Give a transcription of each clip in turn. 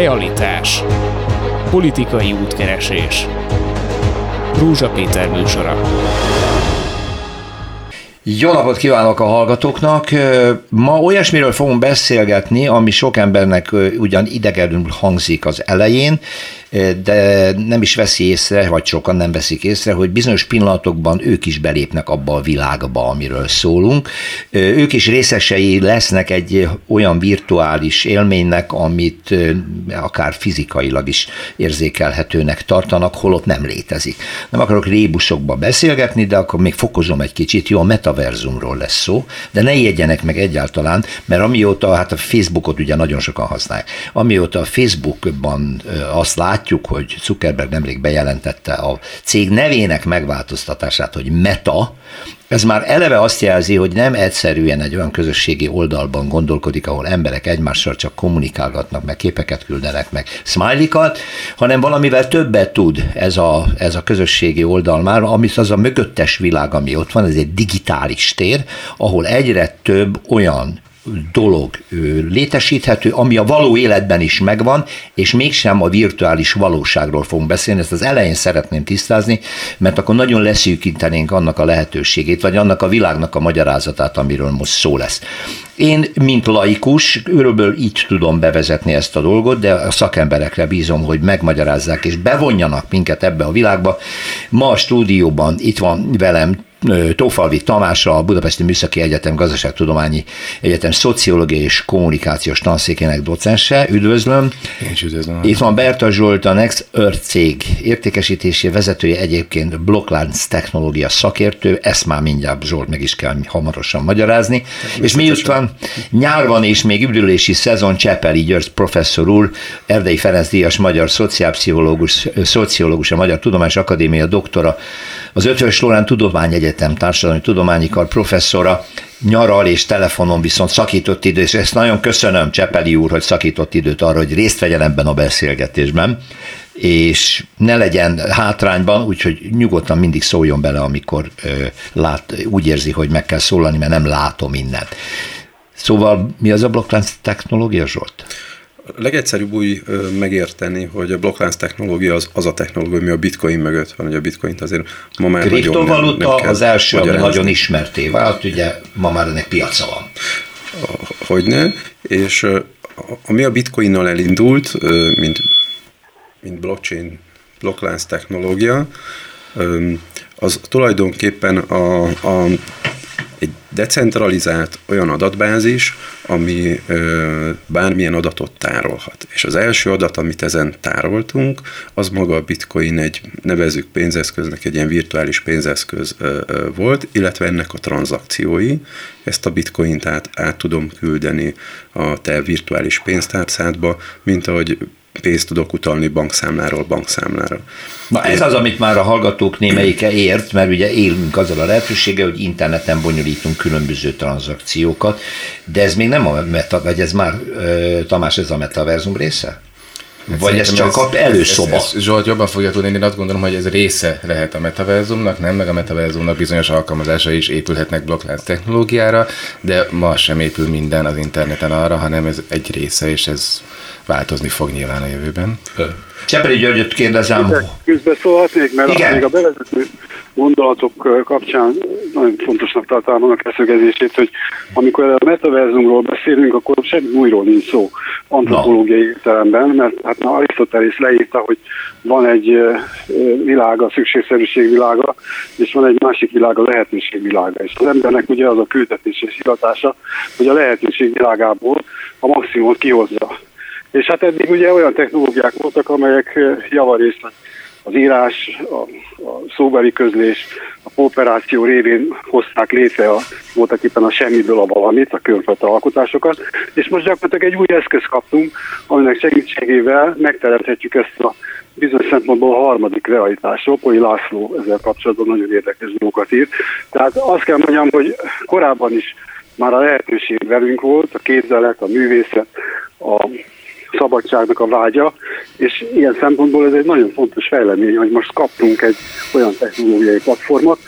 Realitás. Politikai útkeresés. Rózsa Péter műsora. Jó napot kívánok a hallgatóknak! Ma olyasmiről fogunk beszélgetni, ami sok embernek ugyan idegenül hangzik az elején, de nem is veszi észre, vagy sokan nem veszik észre, hogy bizonyos pillanatokban ők is belépnek abba a világba, amiről szólunk. Ők is részesei lesznek egy olyan virtuális élménynek, amit akár fizikailag is érzékelhetőnek tartanak, holott nem létezik. Nem akarok rébusokba beszélgetni, de akkor még fokozom egy kicsit. Jó, a Metaverzumról lesz szó, de ne ijedjenek meg egyáltalán, mert amióta, hát a Facebookot ugye nagyon sokan használják, amióta a Facebookban azt látjuk, hogy Zuckerberg nemrég bejelentette a cég nevének megváltoztatását, hogy Meta. Ez már eleve azt jelzi, hogy nem egyszerűen egy olyan közösségi oldalban gondolkodik, ahol emberek egymással csak kommunikálgatnak, meg képeket küldenek, meg smiley-kat, hanem valamivel többet tud ez a közösségi oldal már, ami az a mögöttes világ, ami ott van, ez egy digitális tér, ahol egyre több olyan dolog létesíthető, ami a való életben is megvan, és mégsem a virtuális valóságról fogunk beszélni. Ezt az elején szeretném tisztázni, mert akkor nagyon leszűkítenénk annak a lehetőségét, vagy annak a világnak a magyarázatát, amiről most szó lesz. Én, mint laikus, körülbelül így tudom bevezetni ezt a dolgot, de a szakemberekre bízom, hogy megmagyarázzák, és bevonjanak minket ebbe a világba. Ma a stúdióban itt van velem Tófalvy Tamás, a Budapesti Műszaki Egyetem Gazdaságtudományi Egyetem Szociológia és Kommunikációs Tanszékének docense. Üdvözlöm. Én is üdvözlöm. Itt van Berta Zsolt, a Next Earth cég értékesítési vezetője, egyébként blokklánc technológia szakértő, ezt már mindjárt Zsolt meg is kell hamarosan magyarázni. És miután nyár van és még üdülési szezon, Csepel György professzor úr, Erdei Ferenc-díjas magyar szociológus, a Magyar Tudományos Akadémia doktora, az Eötvös Loránd Tudományegyetem Társadalomtudományi Kar professzora, nyaral és telefonon viszont szakított idő, és ezt nagyon köszönöm Csepeli úr, hogy szakított időt arra, hogy részt vegyen ebben a beszélgetésben, és ne legyen hátrányban, úgyhogy nyugodtan mindig szóljon bele, amikor úgy érzi, hogy meg kell szólani, mert nem látom innen. Szóval mi az a blokklánc technológia, Zsolt? Legegyszerűbb úgy megérteni, hogy a blokklánc technológia az a technológia, ami a bitcoin mögött van, hogy a bitcoint azért ma már kriptovaluta az első, ami nagyon ismerté vált, ugye ma már ennek piaca van. Hogyne, és ami a bitcoinnal elindult, mint blockchain, blokklánc technológia, az tulajdonképpen egy decentralizált olyan adatbázis, ami bármilyen adatot tárolhat. És az első adat, amit ezen tároltunk, az maga a bitcoin, nevezzük pénzeszköznek, egy ilyen virtuális pénzeszköz volt, illetve ennek a tranzakciói. Ezt a bitcoint át tudom küldeni a te virtuális pénztárcádba, mint ahogy pénzt tudok utalni bankszámláról bankszámlára. Na ez az, amit már a hallgatók némelyike ért, mert ugye élünk azzal a lehetőséggel, hogy interneten bonyolítunk különböző tranzakciókat, de ez még nem a meta, vagy ez már, Tamás, ez a metaverzum része? Vagy ez csak a előszoba? Ez Zsolt jobban fogja tudni, én azt gondolom, hogy ez része lehet a metaverzumnak, nem, meg a metaverzumnak bizonyos alkalmazásai is épülhetnek blokklánc technológiára, de ma sem épül minden az interneten arra, hanem ez egy része, és ez változni fog nyilván a jövőben. Csepeli Györgyöt kérdezem. Közben szólhatnék, mert még a bevezető gondolatok kapcsán nagyon fontosnak tartalmam annak leszögezését, hogy amikor a metaverzumról beszélünk, akkor semmi újról nincs szó antropológiai értelemben, mert hát Arisztotelész leírta, hogy van egy világa, a szükségszerűség világa, és van egy másik világa, a lehetőség világa. És az embernek ugye az a küldetés és hivatása, hogy a lehetőség világából a maximumot kihozza. És hát eddig ugye olyan technológiák voltak, amelyek javarészt az írás, a szóbeli közlés, a kooperáció révén hozták létre voltak éppen a semmiből a valamit, a körfajta alkotásokat, és most gyakorlatilag egy új eszközt kaptunk, aminek segítségével megteremthetjük ezt a bizonyos szempontból a harmadik realitásról. Poli László ezzel kapcsolatban nagyon érdekes dolgokat írt. Tehát azt kell mondjam, hogy korábban is már a lehetőség velünk volt, a képzelet, a művészet, a szabadságnak a vágya, és ilyen szempontból ez egy nagyon fontos fejlemény, hogy most kaptunk egy olyan technológiai platformot,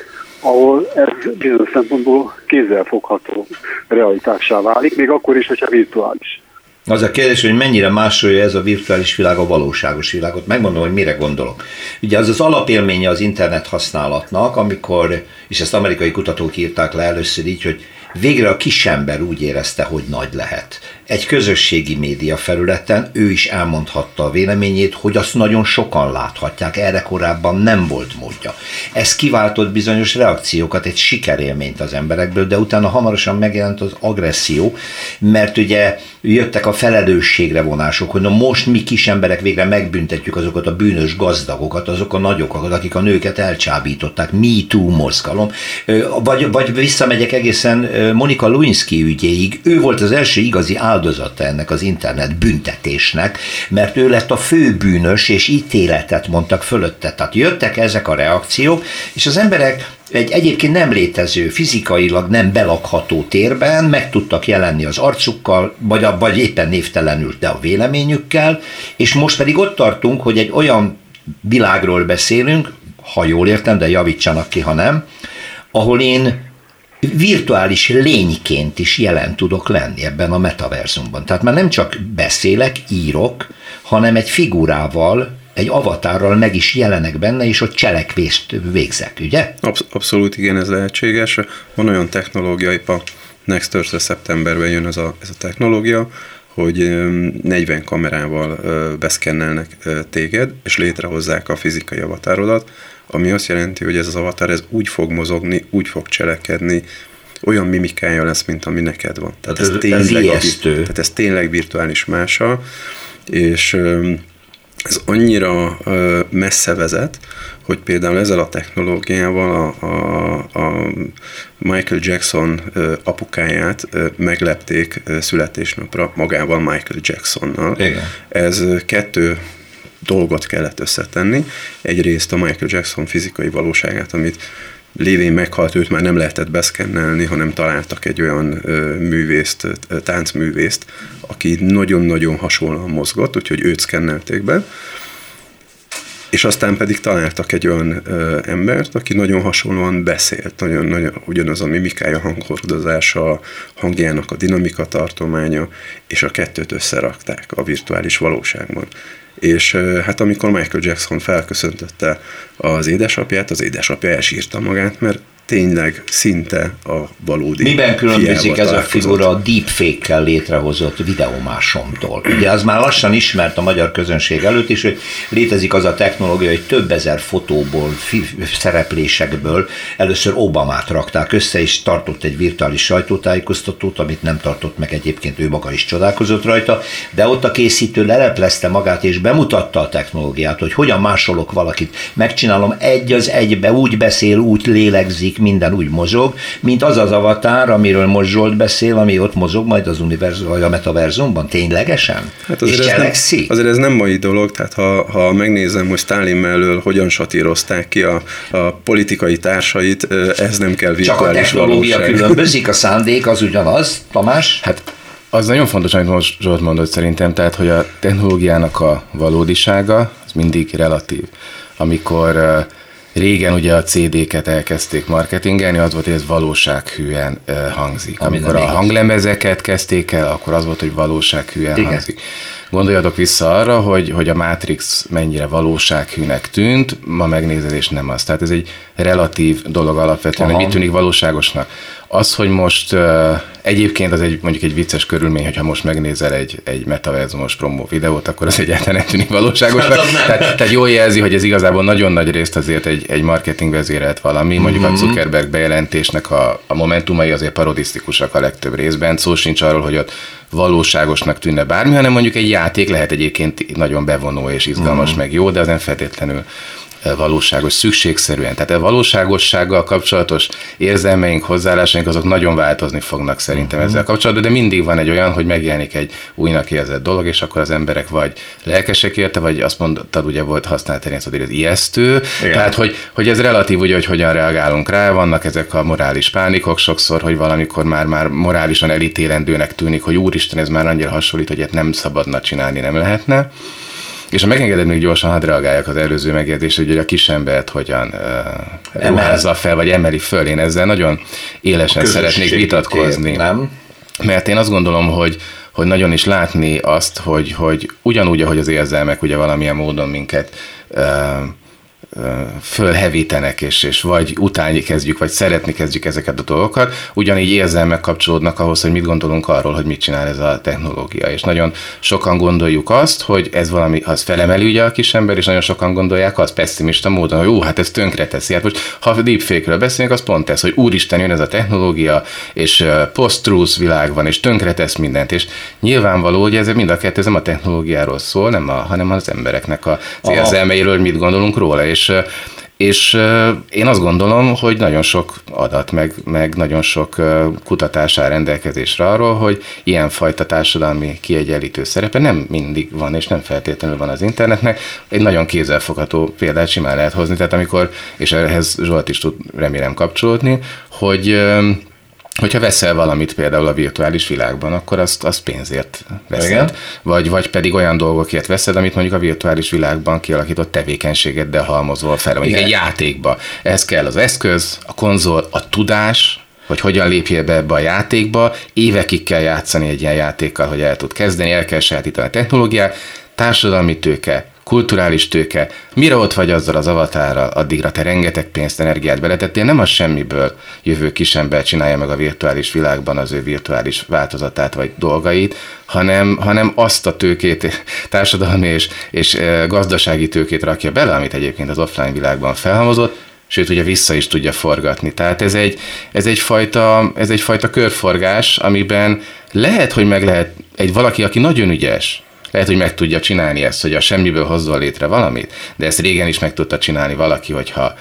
ahol ez bizonyos szempontból kézzelfogható realitássá válik, még akkor is, hogyha virtuális. Az a kérdés, hogy mennyire másolja ez a virtuális világ a valóságos világot. Megmondom, hogy mire gondolok. Ugye az az alapélménye az internet használatnak, amikor, és ezt amerikai kutatók írták le először így, hogy végre a kisember úgy érezte, hogy nagy lehet. Egy közösségi média felületen ő is elmondhatta a véleményét, hogy azt nagyon sokan láthatják, erre korábban nem volt módja. Ez kiváltott bizonyos reakciókat, egy sikerélményt az emberekből, de utána hamarosan megjelent az agresszió, mert ugye jöttek a felelősségre vonások, hogy na most mi kis emberek végre megbüntetjük azokat a bűnös gazdagokat, azok a nagyokat, akik a nőket elcsábították, Me Too mozgalom, vagy visszamegyek egészen Monica Lewinsky ügyéig, ő volt az első igazi áldozata ennek az internet büntetésnek, mert ő lett a főbűnös, és ítéletet mondtak fölötte. Tehát jöttek ezek a reakciók, és az emberek egy egyébként nem létező, fizikailag nem belakható térben meg tudtak jelenni az arcukkal, vagy éppen névtelenül, de a véleményükkel, és most pedig ott tartunk, hogy egy olyan világról beszélünk, ha jól értem, de javítsanak ki, ha nem, ahol én virtuális lényként is jelen tudok lenni ebben a metaverzumban. Tehát már nem csak beszélek, írok, hanem egy figurával, egy avatárral meg is jelenek benne, és ott cselekvést végzek, ugye? Abszolút igen, ez lehetséges. Van olyan technológia, épp a Next Earth-re szeptemberben jön ez a technológia, hogy 40 kamerával beszkennelnek téged, és létrehozzák a fizikai avatárodat, ami azt jelenti, hogy ez az avatar ez úgy fog mozogni, úgy fog cselekedni, olyan mimikája lesz, mint ami neked van. Tehát ez tényleg virtuális mása, és ez annyira messze vezet, hogy például ezzel a technológiával a Michael Jackson apukáját meglepték születésnapra magával Michael Jacksonnal. Igen. Ez kettő dolgot kellett összetenni. Egyrészt a Michael Jackson fizikai valóságát, amit lévén meghalt, őt már nem lehetett beszkennelni, hanem találtak egy olyan művészt, táncművészt, aki nagyon-nagyon hasonlóan mozgott, úgyhogy őt szkennelték be. És aztán pedig találtak egy olyan embert, aki nagyon hasonlóan beszélt, nagyon ugyanaz a mimikája, hanghordozása, hangjának a dinamika tartománya, és a kettőt összerakták a virtuális valóságban. És hát amikor Michael Jackson felköszöntötte az édesapja elsírta magát, mert tényleg szinte a valódi. Miben különbözik ez a figura a deepfake-kel létrehozott videómásomtól? Ugye az már lassan ismert a magyar közönség előtt is, hogy létezik az a technológia, hogy több ezer fotóból, szereplésekből először Obamát rakták össze, és tartott egy virtuális sajtótájékoztatót, amit nem tartott meg egyébként, ő maga is csodálkozott rajta, de ott a készítő leleplezte magát, és bemutatta a technológiát, hogy hogyan másolok valakit, megcsinálom egy az egybe, úgy beszél, úgy lélegzik, minden úgy mozog, mint az az avatár, amiről most Zsolt beszél, ami ott mozog majd az univerzum, vagy a metaverzumban, ténylegesen? Hát és cselekszik? Azért ez nem mai dolog, tehát ha megnézem, hogy Sztálin mellől hogyan satírozták ki a politikai társait, ez nem kell virtuális valóság. Csak a technológia különbözik, a szándék az ugyanaz, Tamás? Hát az nagyon fontos, amit most Zsolt mondott szerintem, tehát hogy a technológiának a valódisága az mindig relatív. Amikor régen ugye a CD-ket elkezdték marketingelni, az volt, hogy ez valósághűen hangzik. Amikor a hanglemezeket kezdték el, akkor az volt, hogy valósághűen hangzik. Gondoljatok vissza arra, hogy a Matrix mennyire valósághűnek tűnt, ma megnézed és nem az. Tehát ez egy relatív dolog alapvetően, hogy mit tűnik valóságosnak. Az, hogy most egyébként az egy, mondjuk egy vicces körülmény, hogyha most megnézel egy metaverzumos promó videót, akkor az egyáltalán nem tűnik valóságosnak. Tehát jól jelzi, hogy ez igazából nagyon nagy részt azért egy marketing vezérelt valami. Mondjuk a Zuckerberg bejelentésnek a momentumai azért parodisztikusak a legtöbb részben. Szó sincs arról, hogy ott valóságosnak tűnne bármi, hanem mondjuk egy játék lehet egyébként nagyon bevonó és izgalmas, meg jó, de az nem feltétlenül valóságos, szükségszerűen. Tehát a valóságossággal kapcsolatos érzelmeink, hozzáállásaink, azok nagyon változni fognak szerintem ezzel kapcsolatban, de mindig van egy olyan, hogy megjelenik egy újnak érzett dolog, és akkor az emberek vagy lelkesek érte, vagy azt mondtad, ugye volt használt terén, hogy ez ijesztő. Igen. Tehát, hogy ez relatív, ugye, hogy hogyan reagálunk rá, vannak ezek a morális pánikok sokszor, hogy valamikor már morálisan elítélendőnek tűnik, hogy úristen, ez már annyira hasonlít, hogy ezt nem szabadna csinálni, nem lehetne. És ha megengeded, még gyorsan hadd reagáljak az előző megjegyzésre, hogy a kisembert hogyan ruházza fel, vagy emeli föl. Én ezzel nagyon élesen szeretnék vitatkozni. Mert én azt gondolom, hogy hogy nagyon is látni azt, hogy ugyanúgy, ahogy az érzelmek ugye valamilyen módon minket fölhevítenek, és vagy utálni kezdjük, vagy szeretni kezdjük ezeket a dolgokat, ugyanígy érzelmek kapcsolódnak ahhoz, hogy mit gondolunk arról, hogy mit csinál ez a technológia. És nagyon sokan gondoljuk azt, hogy ez valami, az felemeli ugye a kisember, és nagyon sokan gondolják azt pesszimista módon, hogy hát ez tönkreteszi. Hát most, ha deepfake-ről beszélünk, az pont ez, hogy úristen, jön ez a technológia, és post-truth világ van, és tönkretesz mindent. És nyilvánvaló, hogy ez mind a kettő, ez nem a technológiáról szól, hanem az embereknek az érzelmeiről, mit gondolunk róla. És én azt gondolom, hogy nagyon sok adat, meg nagyon sok kutatás áll rendelkezésre arról, hogy ilyenfajta társadalmi kiegyenlítő szerepe nem mindig van, és nem feltétlenül van az internetnek. Egy nagyon kézzelfogható példát simán lehet hozni, tehát amikor, és ehhez Zsolt is tud remélem kapcsolódni, hogyha veszel valamit például a virtuális világban, akkor azt pénzért veszed, vagy pedig olyan dolgokért veszed, amit mondjuk a virtuális világban kialakított tevékenységeddel halmozol fel, mondjuk egy játékba. Ehhez kell az eszköz, a konzol, a tudás, hogy hogyan lépjél be ebbe a játékba, évekig kell játszani egy ilyen játékkal, hogy el tud kezdeni, el kell sajátítani a technológiát, társadalmi tőke, kulturális tőke, mire ott vagy azzal az avatárral, addigra te rengeteg pénzt, energiát beletettél, nem az semmiből jövő kisember csinálja meg a virtuális világban az ő virtuális változatát vagy dolgait, hanem azt a tőkét, társadalmi és gazdasági tőkét rakja bele, amit egyébként az offline világban felhalmozott, sőt, ugye vissza is tudja forgatni. Tehát ez egyfajta körforgás, amiben lehet, hogy meg lehet egy valaki, aki nagyon ügyes, lehet, hogy meg tudja csinálni ezt, hogy a semmiből hozzon létre valamit, de ezt régen is meg tudta csinálni valaki, hogyha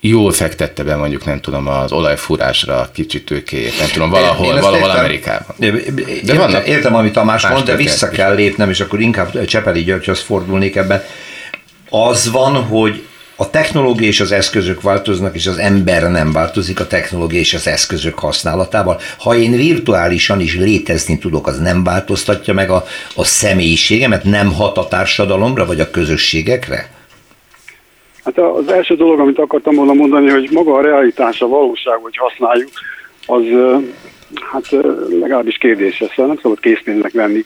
jól fektette be mondjuk, nem tudom, az olajfúrásra kicsit tőkéjét, nem tudom, valahol Amerikában. Értem, amit Tamás mond, de vissza kell lépnem, és akkor inkább Csepeli Györgyhöz fordulnék ebben. Az van, hogy a technológia és az eszközök változnak, és az ember nem változik a technológia és az eszközök használatával. Ha én virtuálisan is létezni tudok, az nem változtatja meg a személyiségemet, nem hat a társadalomra, vagy a közösségekre? Hát az első dolog, amit akartam volna mondani, hogy maga a realitás, a valóság, hogy használjuk, az hát legalábbis kérdéses, szóval nem szabad készpénznek venni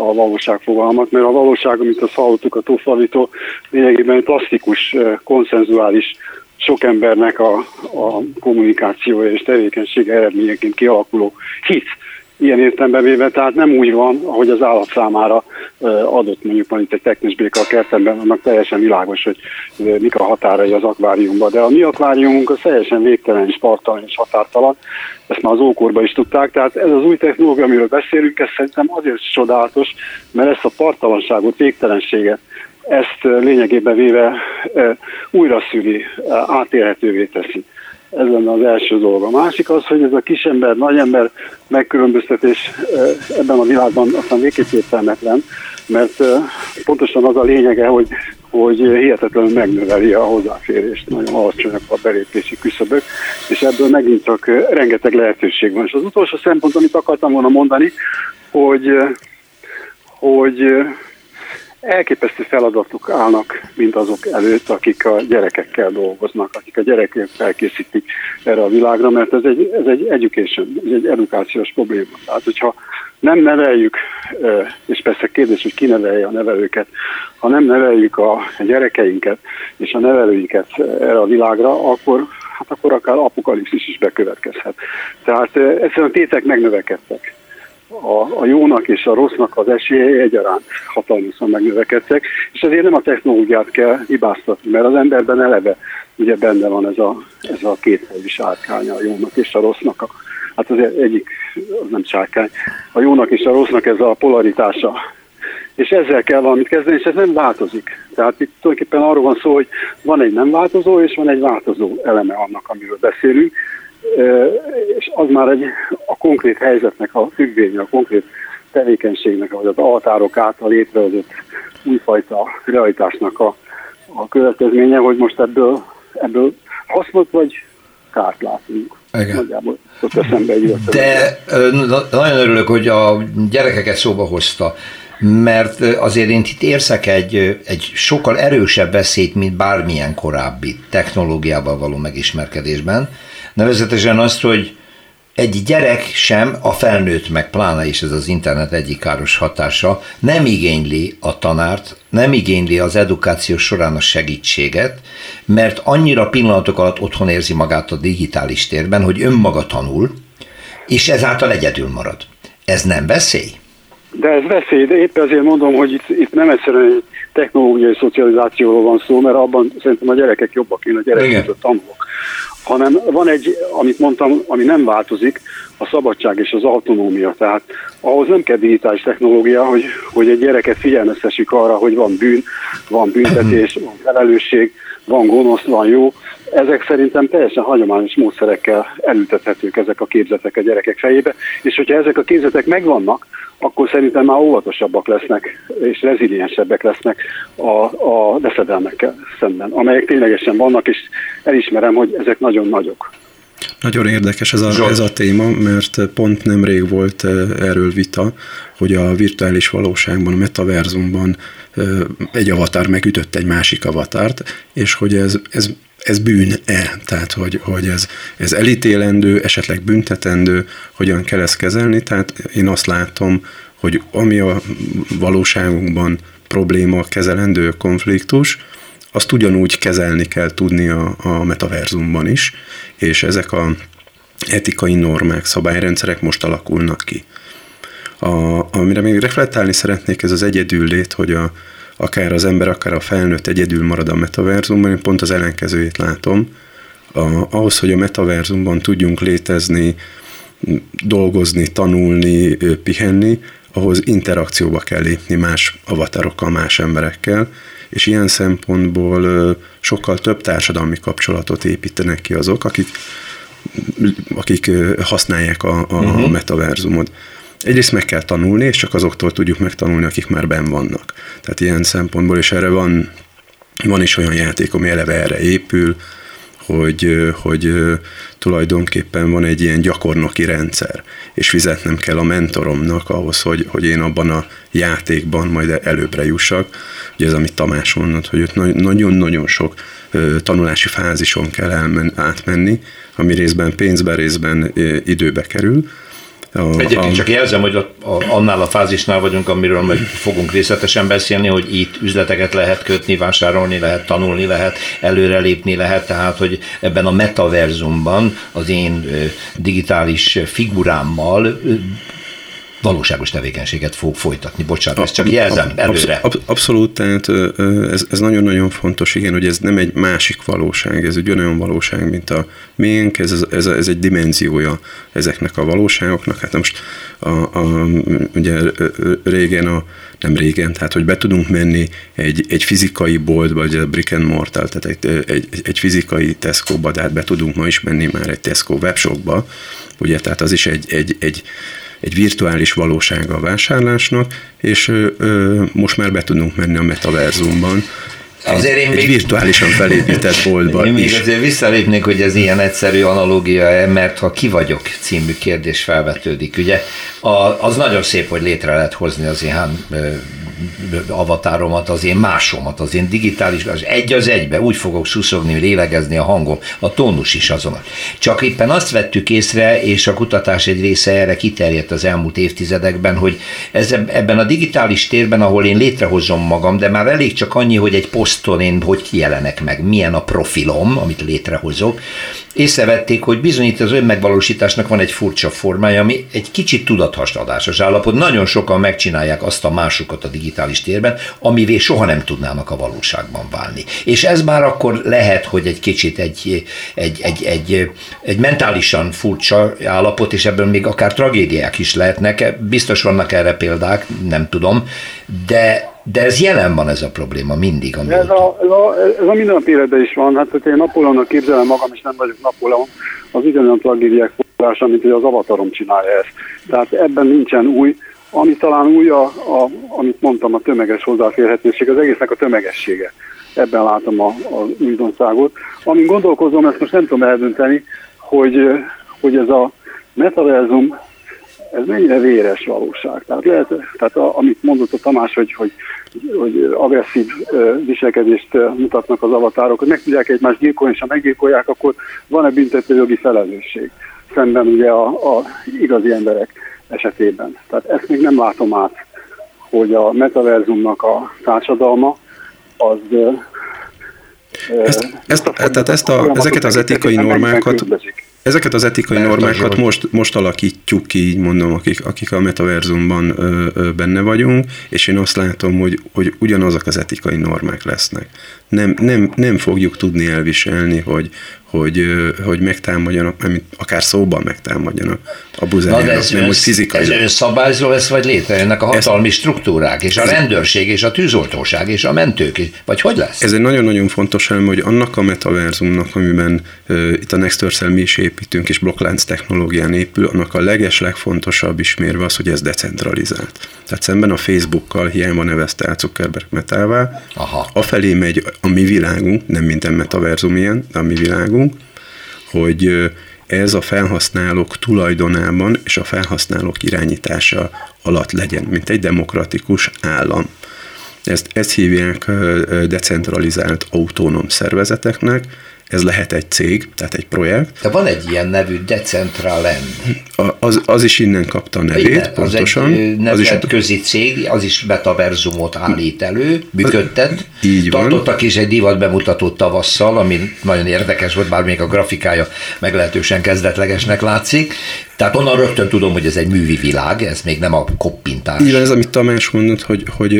a valóság fogalmat, mert a valóság, amit azt hallottuk a Tófalvytól, lényegében egy klasszikus, konszenzuális, sok embernek a kommunikációja és tevékenysége eredményeként kialakuló hit. Ilyen értelemben véve, tehát nem úgy van, ahogy az állat számára adott, mondjuk van itt egy teknősbéka a kertemben, annak teljesen világos, hogy mik a határai az akváriumban. De a mi akváriumunk az teljesen végtelen, spartalan és határtalan, ezt már az ókorban is tudták, tehát ez az új technológia, amiről beszélünk, ez szerintem azért csodálatos, mert ezt a partalanságot, végtelenséget, ezt lényegében véve újra szüli, átélhetővé teszi. Ez lenne az első dolog. A másik az, hogy ez a kisember, nagyember megkülönböztetés ebben a világban aztán végképp értelmetlen, mert pontosan az a lényege, hogy hihetetlenül megnöveli a hozzáférést, nagyon alacsonyak a belépési küszöbök, és ebből megint csak rengeteg lehetőség van. És az utolsó szempont, amit akartam volna mondani, hogy elképesztő feladatok állnak, mint azok előtt, akik a gyerekekkel dolgoznak, akik a gyerekeket felkészítik erre a világra, mert ez egy education, ez egy edukációs probléma. Tehát, hogyha nem neveljük, és persze kérdés, hogy ki nevelje a nevelőket, ha nem neveljük a gyerekeinket és a nevelőiket erre a világra, akkor akár apokalipszis is bekövetkezhet. Tehát egyszerűen a tétek megnövekedtek. A jónak és a rossznak az esélye egyaránt hatalmasan megnövekedtek, és ezért nem a technológiát kell hibáztatni, mert az emberben eleve ugye benne van ez a kétfejű sárkánya, a jónak és a rossznak. Hát az egyik, az nem sárkány, a jónak és a rossznak ez a polaritása. És ezzel kell valamit kezdeni, és ez nem változik. Tehát itt tulajdonképpen arról van szó, hogy van egy nem változó, és van egy változó eleme annak, amiről beszélünk, és az már a konkrét helyzetnek a függvénye, a konkrét tevékenységnek, vagy az altárok által létrehozott újfajta realitásnak a következménye, hogy most ebből hasznot vagy kárt látunk. Nagyjából, de nagyon örülök, hogy a gyerekeket szóba hozta, mert azért én itt érzek egy sokkal erősebb veszélyt, mint bármilyen korábbi technológiával való megismerkedésben. Nevezetesen azt, hogy egy gyerek sem, a felnőtt meg pláne, és ez az internet egyik káros hatása, nem igényli a tanárt, nem igényli az edukáció során a segítséget, mert annyira pillanatok alatt otthon érzi magát a digitális térben, hogy önmaga tanul, és ezáltal egyedül marad. Ez nem veszély? De ez veszély, de éppen azért mondom, hogy itt nem egyszerűen egy technológiai szocializációról van szó, mert abban szerintem a gyerekek jobbak, én a gyerekektől tanulok. Hanem van egy, amit mondtam, ami nem változik, a szabadság és az autonómia. Tehát ahhoz nem kell digitális technológia, hogy egy gyereket figyelmeztessük arra, hogy van bűn, van büntetés, van felelősség, van gonosz, van jó. Ezek szerintem teljesen hagyományos módszerekkel elültethetők ezek a képzetek a gyerekek fejébe, és hogyha ezek a képzetek megvannak, akkor szerintem már óvatosabbak lesznek, és reziliensebbek lesznek a veszedelmekkel szemben, amelyek ténylegesen vannak, és elismerem, hogy ezek nagyon nagyok. Nagyon érdekes ez a téma, mert pont nemrég volt erről vita, hogy a virtuális valóságban, a metaverzumban egy avatar megütött egy másik avatárt, és hogy ez bűn-e? Tehát, hogy ez elítélendő, esetleg büntetendő, hogyan kell ezt kezelni? Tehát én azt látom, hogy ami a valóságunkban probléma, kezelendő konfliktus, azt ugyanúgy kezelni kell tudni a metaverzumban is, és ezek a etikai normák, szabályrendszerek most alakulnak ki. Amire még reflektálni szeretnék, ez az egyedüllét, hogy akár az ember, akár a felnőtt egyedül marad a metaverzumban, én pont az ellenkezőjét látom. Ahhoz, hogy a metaverzumban tudjunk létezni, dolgozni, tanulni, pihenni, ahhoz interakcióba kell lépni más avatarokkal, más emberekkel, és ilyen szempontból sokkal több társadalmi kapcsolatot építenek ki azok, akik használják a metaverzumot. Egyrészt meg kell tanulni, és csak azoktól tudjuk megtanulni, akik már benn vannak. Tehát ilyen szempontból, és erre van is olyan játék, ami eleve erre épül, hogy tulajdonképpen van egy ilyen gyakornoki rendszer, és fizetnem kell a mentoromnak ahhoz, hogy én abban a játékban majd előbbre jussak. Ugye ez, amit Tamás mondott, hogy ott nagyon-nagyon sok tanulási fázison kell átmenni, ami részben pénzben, részben időbe kerül. Egyébként csak jelzem, hogy annál a fázisnál vagyunk, amiről majd fogunk részletesen beszélni, hogy itt üzleteket lehet kötni, vásárolni lehet, tanulni lehet, előrelépni lehet, tehát hogy ebben a metaverzumban az én digitális figurámmal valóságos tevékenységet fog folytatni. Bocsánat, ezt csak jelzem előre. Abszolút, tehát ez nagyon-nagyon fontos, igen, hogy ez nem egy másik valóság, ez egy olyan valóság, mint a miénk, ez egy dimenziója ezeknek a valóságoknak. Hát most ugye nem régen, tehát hogy be tudunk menni egy fizikai boltba, ugye a brick and mortar, tehát egy fizikai Tesco-ba, de hát be tudunk ma is menni már egy Tesco webshopba, ugye, tehát az is egy virtuális valósága a vásárlásnak, és most már be tudunk menni a metaverzumban, egy virtuálisan felépített boltban is. Én még azért visszalépnék, hogy ez ilyen egyszerű analógia, mert ha ki vagyok című kérdés felvetődik, ugye, az nagyon szép, hogy létre lehet hozni az ilyen avatáromat, az én másomat, az én digitális, az egybe, úgy fogok szuszogni, lélegezni a hangom, a tónus is azonos. Csak éppen azt vettük észre, és a kutatás egy része erre kiterjedt az elmúlt évtizedekben, hogy ebben a digitális térben, ahol én létrehozom magam, de már elég csak annyi, hogy egy poszton én hogy kijelenek meg, milyen a profilom, amit létrehozok, észrevették, hogy bizony itt az önmegvalósításnak van egy furcsa formája, ami egy kicsit tudathasadásos állapot. Nagyon sokan megcsinálják azt a másukat a digitális térben, amivé soha nem tudnának a valóságban válni. És ez már akkor lehet, hogy egy kicsit egy mentálisan furcsa állapot, és ebből még akár tragédiák is lehetnek. Biztos vannak erre példák, nem tudom, de ez jelen van, ez a probléma mindig. Ez a minden életben is van. Hát, hogy én Napóleonnak képzelem magam, és nem vagyok Napóleon, az ugyanolyan tragédiák forrása, mint hogy az avatarom csinálja ezt. Tehát ebben nincsen új. Ami talán új, amit mondtam, a tömeges hozzáférhetőség, az egésznek a tömegessége. Ebben látom az újdonságot. Amin gondolkozom, ezt most nem tudom eldönteni, hogy ez a metaverzum, ez mennyire véres valóság. Tehát lehet, amit mondott a Tamás, hogy agresszív viselkedést mutatnak az avatárok, hogy meg tudják egymást gyilkolni, és ha meggyilkolják, akkor van-e büntetőjogi felelősség. szemben ugye az igazi emberek esetében. Tehát ezt még nem látom át, hogy a metaverzumnak a társadalma az... Ezeket az etikai normákat most alakítjuk ki, így mondom, akik a metaverzumban benne vagyunk, és én azt látom, hogy ugyanazok az etikai normák lesznek. Nem fogjuk tudni elviselni, hogy megtámadjanak, amit akár szóban megtámadjanak a buzerjának, nem, hogy fizikai. Ez önszabályzó lesz, vagy létrejönnek a hatalmi struktúrák, és a rendőrség, és a tűzoltóság, és a mentők, vagy hogy lesz? Ez egy nagyon-nagyon fontos elem, hogy annak a metaverzumnak, amiben itt a Next Earth-szel mi is építünk, és blokklánc technológián épül, annak a legfontosabb ismérve az, hogy ez decentralizált. Tehát szemben a Facebookkal hiányban nevezte el Zuckerberg metává, afelé megy a mi világunk, nem minden metaverzum ilyen, de a mi világunk, hogy ez a felhasználók tulajdonában és a felhasználók irányítása alatt legyen, mint egy demokratikus állam. Ezt hívják decentralizált autonóm szervezeteknek. Ez lehet egy cég, tehát egy projekt. De van egy ilyen nevű Decentraland. Az is innen kapta a nevét, igen, pontosan. Az egy nemzetközi cég, az is metaverzumot állít elő, működtet. Így van. Tartottak is egy divat bemutatót tavasszal, ami nagyon érdekes volt, bár még a grafikája meglehetősen kezdetlegesnek látszik. Tehát onnan rögtön tudom, hogy ez egy művi világ, ez még nem a koppintás. Igen, ez, amit Tamás mondott,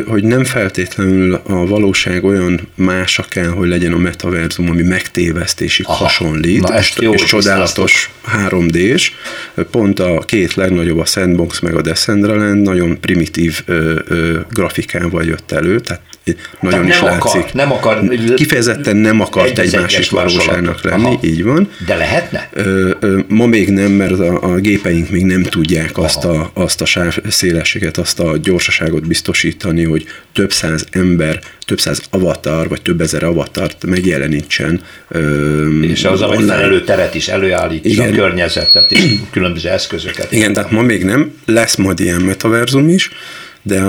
hogy nem feltétlenül a valóság olyan mása kell, hogy legyen a metaverzum, ami megtévesztésig hasonlít, és csodálatos 3D-s. Pont a két legnagyobb, a Sandbox meg a Decentraland nagyon primitív grafikával jött elő, tehát nagyon tehát is látszik. Kifejezetten nem akart egy másik valóságnak lenni, így van. De lehetne? Ma még nem, mert a gépeink még nem tudják azt a sávszélességet, azt a gyorsaságot biztosítani, hogy több száz ember, több száz avatar, vagy több ezer avatart megjelenítsen. És az a megfelelő teret is előállítsa, igen, a környezetet és különböző eszközöket. Igen, tehát ma még nem, lesz majd ilyen metaverzum is, de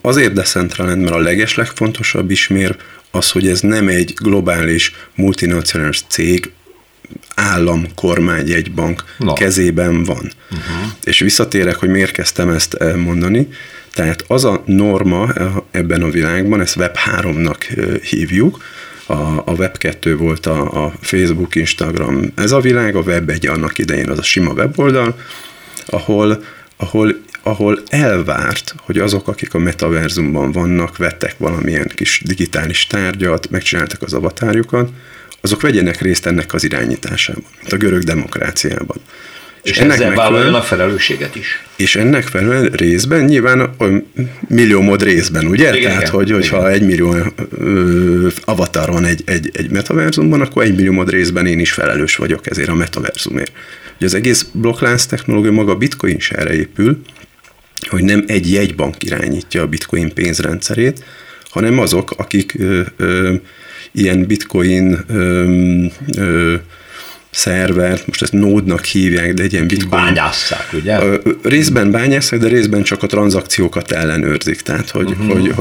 azért Decentraland, mert a legfontosabb ismér az, hogy ez nem egy globális, multinacionális cég, állam, kormány, egy bank kezében van. Uh-huh. És visszatérek, hogy miért kezdtem ezt mondani. Tehát az a norma ebben a világban, ezt Web 3-nak hívjuk, a Web 2 volt a Facebook, Instagram, ez a világ, a Web 1 annak idején az a sima weboldal, ahol elvárt, hogy azok, akik a metaverzumban vannak, vettek valamilyen kis digitális tárgyat, megcsináltak az avatárjukat, azok vegyenek részt ennek az irányításában, mint a görög demokráciában. És ezzel vállaljanak felelősséget is. És ennek felelően részben, nyilván milliómod részben, ugye? Igen, tehát, hogyha 1 millió avatar van egy metaverzumban, akkor 1 milliómod részben én is felelős vagyok ezért a metaverzumért. Ugye az egész blokklánc technológia, maga a bitcoin is erre épül, hogy nem egy jegybank irányítja a bitcoin pénzrendszerét, hanem azok, akik ilyen bitcoin szervert, most ezt nódnak hívják, de egy ilyen bitcoin... Bányásszák, ugye? Részben bányásszák, de részben csak a tranzakciókat ellenőrzik. Tehát,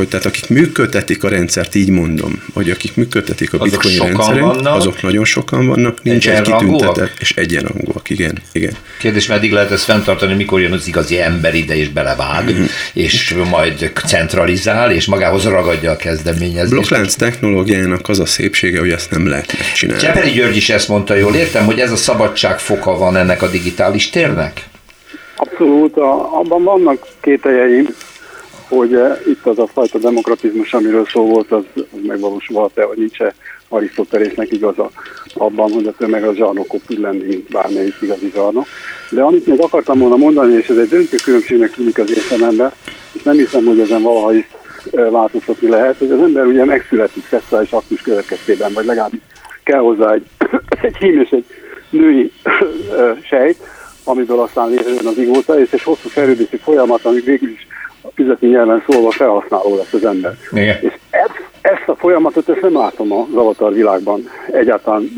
tehát akik működtetik a rendszert, így mondom, hogy akik működtetik a bitcoin rendszert, azok nagyon sokan vannak, nincs egy kitüntetett, és egyenrangúak, igen. Kérdés, meddig lehet ezt fenntartani, mikor jön az igazi ember ide, és belevág, és majd centralizál, és magához ragadja a kezdeményezést. Blokklánc technológiának az a szépsége, hogy ezt nem lehet megcsinálni. Csepel György is ezt mondta, jól értem, hogy ez a szabadság foka van ennek a digitális térnek? Abszolút, abban vannak kételjeim, hogy itt az a fajta demokratizmus, amiről szó volt, az megvalósulhat-e, vagy nincs-e Arisztotelésznek igaza abban, hogy a tömeg a zsarnokok tud lenni, mint bármelyik igazi zsarnok. De amit még akartam volna mondani, és ez egy döntő különbségnek tűnik az értelemben, és nem hiszem, hogy ezen valaha is változtatni lehet, hogy az ember ugye megszületik szexuális aktus következtében, vagy legalábbis kell hozzá egy hím és egy női sejt, amiből aztán létrejön az igóta, és egy hosszú fejlődési folyamat, ami végül is üzleti nyelven szólva felhasználó lesz az ember. Igen. És ezt a folyamatot nem látom az avatar világban egyáltalán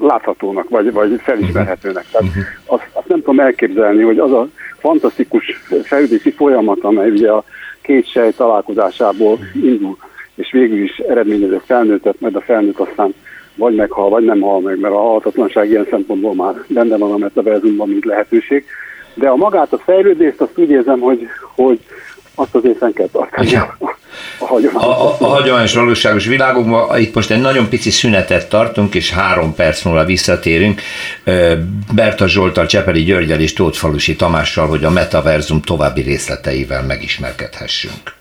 láthatónak, vagy felismerhetőnek. Tehát azt nem tudom elképzelni, hogy az a fantasztikus fejlődési folyamat, amely ugye a két sejt találkozásából indul, és végül is eredményezett felnőttet, majd a felnőtt aztán vagy meghal, vagy nem hal meg, mert a halhatatlanság ilyen szempontból már benne van a metaverzumban, mint lehetőség. De a magát, a fejlődést, azt úgy érzem, hogy azt azért fenn kell tartani a hagyományos valóságos világokban. Itt most egy nagyon pici szünetet tartunk, és 3 perc múlva visszatérünk Berta Zsolttal, Csepeli Györgyel és Tótfalusi Tamással, hogy a metaverzum további részleteivel megismerkedhessünk.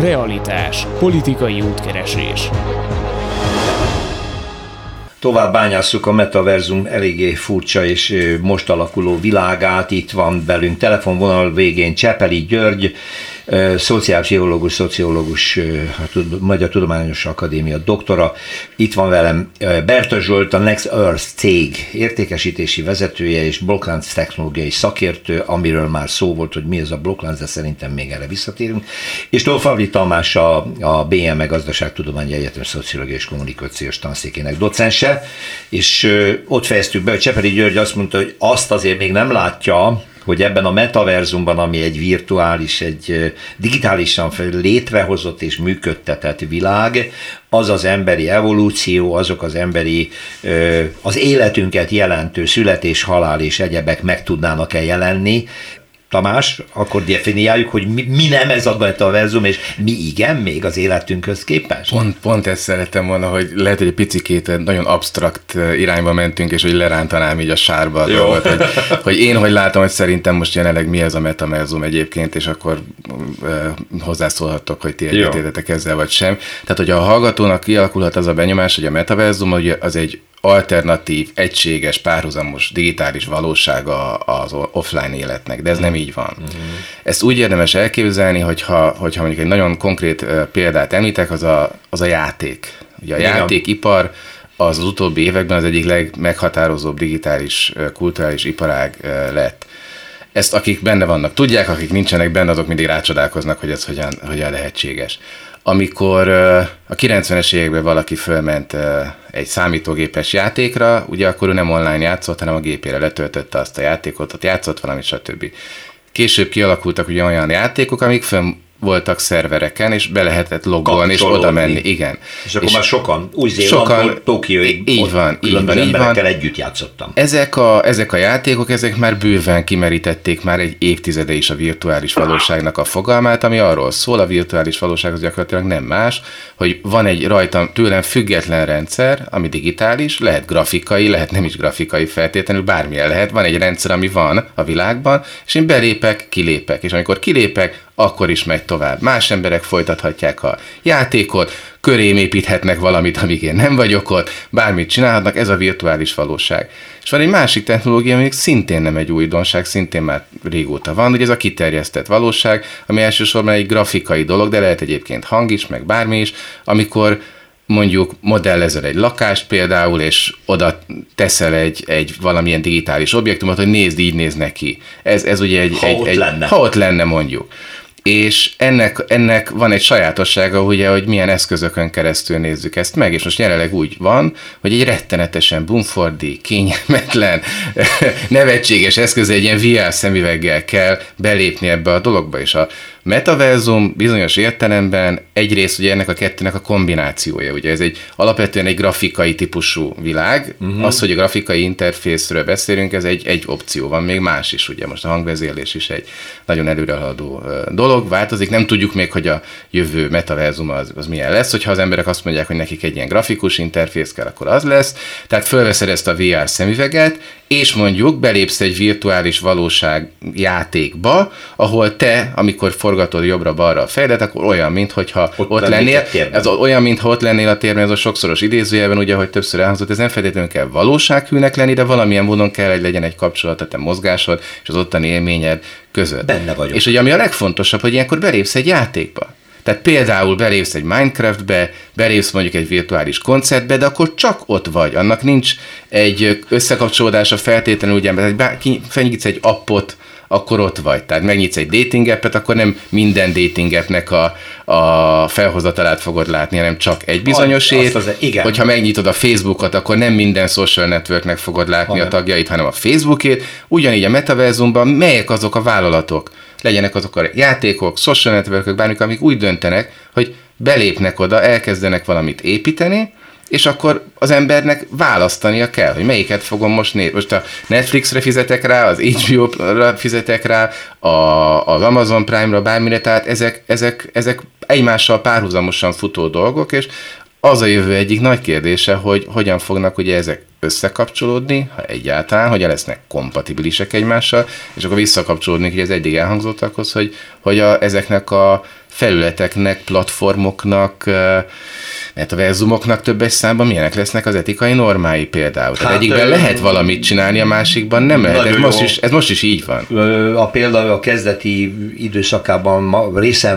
Realitás. Politikai útkeresés. Tovább bányásszuk a metaverzum eléggé furcsa és most alakuló világát. Itt van velünk telefonvonal végén Csepeli György, szociálpszichológus, szociológus, Magyar Tudományos Akadémia doktora. Itt van velem Berta Zsolt, a Next Earth cég értékesítési vezetője és blokklánc technológiai szakértő, amiről már szó volt, hogy mi ez a blokklánc, de szerintem még erre visszatérünk. És Tófalvy Tamás, a BME Gazdaságtudományi Egyetem Szociológia és Kommunikációs Tanszékének docense, és ott fejeztük be, hogy Csepeli György azt mondta, hogy azt azért még nem látja, hogy ebben a metaverzumban, ami egy virtuális, egy digitálisan létrehozott és működtetett világ, az az emberi evolúció, azok az emberi, az életünket jelentő születés, halál és egyebek meg tudnának-e jelenni. Tamás, akkor definiáljuk, hogy mi nem ez a metaverzum, és mi igen még az életünkhöz képest? Pont ezt szerettem volna, hogy lehet, hogy egy picikét nagyon absztrakt irányba mentünk, és hogy lerántanám így a sárba. Jó. Dolgot, hogy én hogy látom, hogy szerintem most jelenleg mi ez a metaverzum egyébként, és akkor hozzászólhattok, hogy ti egyetértetek ezzel vagy sem. Tehát, hogy a hallgatónak kialakulhat az a benyomás, hogy a metaverzum az egy alternatív, egységes, párhuzamos digitális valósága az offline életnek, de ez nem így van. Mm-hmm. Ezt úgy érdemes elképzelni, hogyha mondjuk egy nagyon konkrét példát említek, az a játék. Ugye a játékipar az utóbbi években az egyik legmeghatározóbb digitális, kulturális iparág lett. Ezt akik benne vannak tudják, akik nincsenek benne, azok mindig rácsodálkoznak, hogy ez hogyan lehetséges. Amikor a 90-es években valaki fölment egy számítógépes játékra, ugye akkor ő nem online játszott, hanem a gépére letöltötte azt a játékot, ott játszott valamit, stb. Később kialakultak ugye olyan játékok, amik fönn voltak szervereken, és be lehetett loggolni, és oda menni. Igen. És akkor már sokan, Új-Zélandból, Tokióig, különböző emberekkel együtt játszottam. Ezek a játékok, ezek már bőven kimerítették már egy évtizede is a virtuális valóságnak a fogalmát, ami arról szól, a virtuális valóság az gyakorlatilag nem más, hogy van egy rajtam tőlem független rendszer, ami digitális, lehet grafikai, lehet nem is grafikai feltétlenül, bármilyen lehet, van egy rendszer, ami van a világban, és én belépek, kilépek, és amikor kilépek, akkor is megy tovább. Más emberek folytathatják a játékot, körém építhetnek valamit, amíg én nem vagyok ott, bármit csinálhatnak, ez a virtuális valóság. És van egy másik technológia, amelyik szintén nem egy újdonság, szintén már régóta van, ugye ez a kiterjesztett valóság, ami elsősorban egy grafikai dolog, de lehet egyébként hang is, meg bármi is, amikor mondjuk modellezel egy lakást például, és oda teszel egy valamilyen digitális objektumot, hogy nézd, így néz neki. Ez ugye ha ott lenne mondjuk. És ennek van egy sajátossága, ugye, hogy milyen eszközökön keresztül nézzük ezt meg, és most jelenleg úgy van, hogy egy rettenetesen bumfordi, kényelmetlen, nevetséges eszköz, egy ilyen VR szemüveggel kell belépni ebbe a dologba, és a metaverzum bizonyos értelemben egyrészt ugye ennek a kettőnek a kombinációja, ugye ez alapvetően egy grafikai típusú világ, az, hogy a grafikai interfészről beszélünk, ez egy opció, van még más is, ugye most a hangvezérlés is egy nagyon előrehaladó dolog, változik, nem tudjuk még, hogy a jövő metaverzum az milyen lesz, hogyha az emberek azt mondják, hogy nekik egy ilyen grafikus interfész kell, akkor az lesz, tehát fölveszed ezt a VR szemüveget, és mondjuk belépsz egy virtuális valóság játékba, ahol te, amikor forgatod jobbra-balra a fejedet, akkor olyan, mintha ott lennél. Ez olyan, mintha ott lennél a térben, ez a sokszoros idézőjelben, ugye, ahogy többször elhangzott, ez nem feltétlenül kell valósághűnek lenni, de valamilyen módon kell, hogy legyen egy kapcsolat a te mozgásod és az ottani élményed között. Benne vagyok. És ugye, ami a legfontosabb, hogy ilyenkor belépsz egy játékba. Tehát például belépsz egy Minecraftbe, belépsz mondjuk egy virtuális koncertbe, de akkor csak ott vagy. Annak nincs egy összekapcsolódása feltétlenül, ugye, megnyitsz egy appot, akkor ott vagy. Tehát megnyitsz egy dating appet, akkor nem minden dating appnek a felhozatalát fogod látni, hanem csak egy bizonyosét. Hogyha megnyitod a Facebookot, akkor nem minden social networknek fogod látni a tagjait, hanem a Facebookét. Ugyanígy a metaverzumban melyek azok a vállalatok, legyenek azok a játékok, social networkök, bármik, amik úgy döntenek, hogy belépnek oda, elkezdenek valamit építeni, és akkor az embernek választania kell, hogy melyiket fogom most nézni. Most a Netflixre fizetek rá, az HBO-ra fizetek rá, az Amazon Prime-ra, bármire, tehát ezek egymással párhuzamosan futó dolgok, és az a jövő egyik nagy kérdése, hogy hogyan fognak ugye ezek összekapcsolódni, ha egyáltalán, hogyan lesznek kompatibilisek egymással, és akkor visszakapcsolódni, hogy az eddig elhangzottakhoz, hogy ezeknek a felületeknek, platformoknak, metaverzumoknak többes számban milyenek lesznek az etikai normái például. Tehát egyikben lehet valamit csinálni, a másikban nem lehet. Ez most is így van. A példa a kezdeti időszakában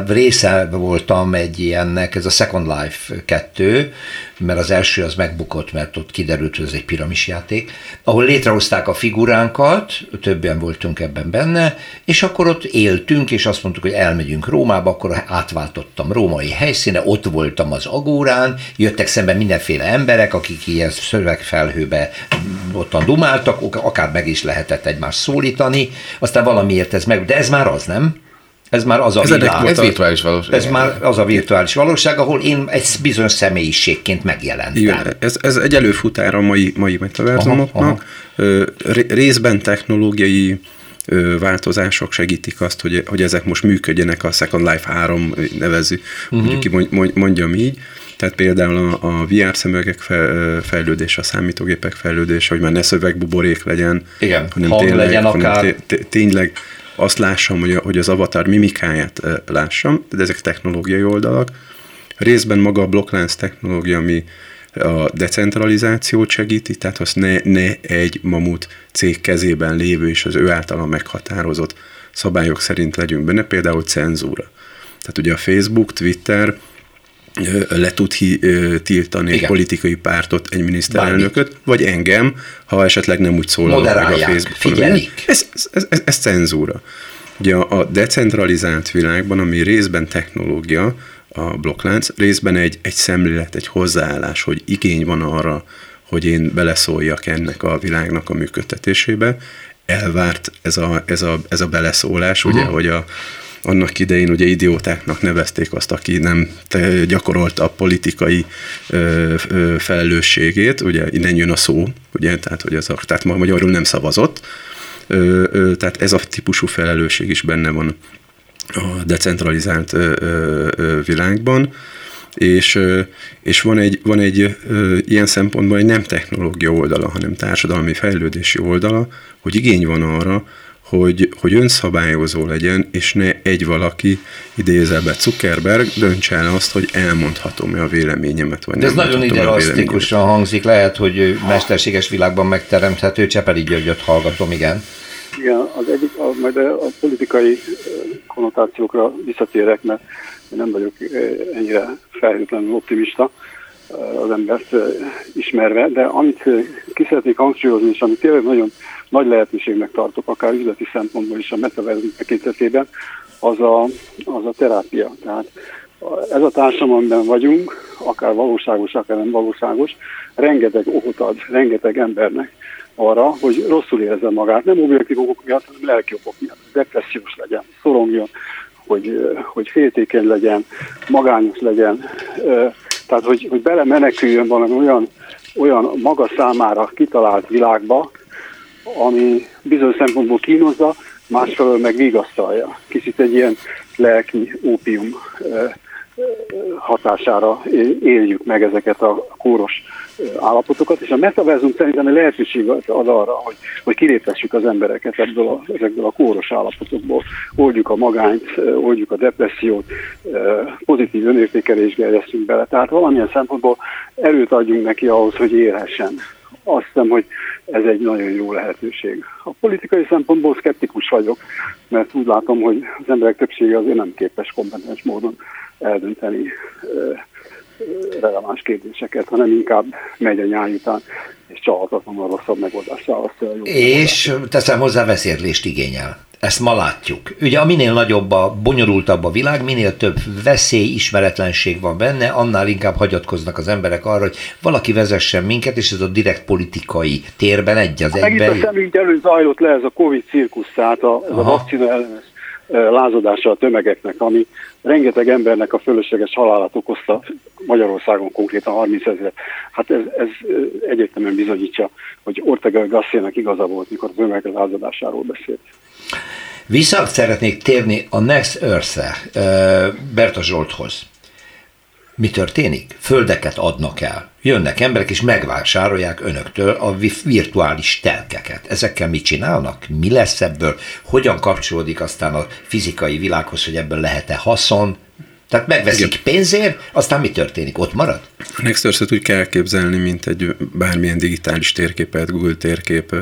része voltam egy ilyennek, ez a Second Life 2, mert az első az megbukott, mert ott kiderült, hogy ez egy piramisjáték, ahol létrehozták a figuránkat, többen voltunk ebben benne, és akkor ott éltünk, és azt mondtuk, hogy elmegyünk Rómába, akkor átváltottam római helyszíne, ott voltam az agórán, jöttek szembe mindenféle emberek, akik ilyen szövegfelhőbe ottan dumáltak, akár meg is lehetett egymást szólítani, aztán valamiért ez meg, de ez már az, nem? Ez már az a világ. Ez virtuális valóság. Ez már az a virtuális valóság, ahol én egy bizonyos személyiségként megjelentem. Igen, ez egy előfutár a mai metaverzumoknak. Részben technológiai változások segítik azt, hogy ezek most működjenek, a Second Life 3 nevező, mondjam így. Tehát például a VR szemüvegek fejlődése, a számítógépek fejlődése, hogy már ne szövegbuborék legyen, igen, hanem hang tényleg, legyen akár. Tényleg azt lássam, hogy az avatar mimikáját lássam, de ezek technológiai oldalak. Részben maga a blokklánc technológia, ami a decentralizációt segíti, tehát azt ne egy mamut cég kezében lévő és az ő általa meghatározott szabályok szerint legyünk benne, például cenzúra. Tehát ugye a Facebook, Twitter le tud tiltani egy politikai pártot, egy miniszterelnököt, vagy engem, ha esetleg nem úgy szólalok meg a Facebookon. Ez cenzúra. Ugye a decentralizált világban, ami részben technológia, a blokklánc, részben egy szemlélet, egy hozzáállás, hogy igény van arra, hogy én beleszóljak ennek a világnak a működtetésébe. Elvárt ez a beleszólás, ugye, hogy annak idején ugye idiótáknak nevezték azt, aki nem gyakorolta a politikai felelősségét, ugye innen jön a szó, ugye, tehát magyarul nem szavazott, tehát ez a típusú felelősség is benne van a decentralizált világban, és van egy ilyen szempontból egy nem technológia oldala, hanem társadalmi fejlődési oldala, hogy igény van arra, hogy önszabályozó legyen, és ne egy valaki, idézelbe Zuckerberg, döntse el azt, hogy elmondhatom-e a véleményemet, vagy de nem mondhatom-e a véleményemet. Ez nagyon idealisztikusan hangzik, lehet, hogy mesterséges világban megteremthető, Csepeli Györgyöt hallgatom, igen. Igen, az egyik, majd a politikai konnotációkra visszatérek, mert én nem vagyok ennyire felhőtlenül optimista az embert ismerve, de amit ki szeretnék hangsúlyozni, és amit tényleg nagyon nagy lehetőségnek tartok, akár üzleti szempontból is a metaverzum tekintetében, az a terápia. Tehát ez a társadalom, amiben vagyunk, akár valóságos, akár nem valóságos, rengeteg okot ad, rengeteg embernek arra, hogy rosszul érezze magát, nem objektív okok miatt, hanem lelki okok miatt, depressziós legyen, szorongjon, hogy féltékeny legyen, magányos legyen, tehát hogy belemeneküljön valami olyan maga számára kitalált világba, ami bizonyos szempontból kínozza, másfelől meg vigasztalja. Kicsit egy ilyen lelki ópium hatására éljük meg ezeket a kóros állapotokat, és a metaverzum szerintem lehetőség ad arra, hogy kilépessük az embereket ezekből a kóros állapotokból. Oldjuk a magányt, oldjuk a depressziót, pozitív önértékelést gerjesztünk bele. Tehát valamilyen szempontból erőt adjunk neki ahhoz, hogy élhessen. Azt hiszem, hogy ez egy nagyon jó lehetőség. A politikai szempontból szkeptikus vagyok, mert úgy látom, hogy az emberek többsége azért nem képes kompetens módon eldönteni releváns kérdéseket, hanem inkább megy a nyáj után, és csalhatatlanul rosszabb megoldással azt. És teszem hozzá, veszélyt igényel. Ezt ma látjuk. Ugye minél nagyobb a bonyolultabb a világ, minél több veszély, ismeretlenség van benne, annál inkább hagyatkoznak az emberek arra, hogy valaki vezessen minket, és ez a direkt politikai térben egy az egyben. Megint a szemünk előtt zajlott le ez a Covid cirkusz, tehát ez a vakcina ellenes lázadása a tömegeknek, ami rengeteg embernek a fölösleges halálát okozta Magyarországon, konkrétan 30 000. Hát ez egyértelműen bizonyítja, hogy Ortega Gassének igaza volt, mikor a tömeg lázadásáról beszélt. Vissza szeretnék térni a Next Earth-re, Berta Zsolthoz. Mi történik? Földeket adnak el. Jönnek emberek és megvásárolják önöktől a virtuális telkeket. Ezekkel mit csinálnak? Mi lesz ebből? Hogyan kapcsolódik aztán a fizikai világhoz, hogy ebből lehet-e haszon? Tehát megveszik pénzért, aztán mi történik? Ott marad? A Next Earth-et úgy kell képzelni, mint egy bármilyen digitális térképet, Google térkép,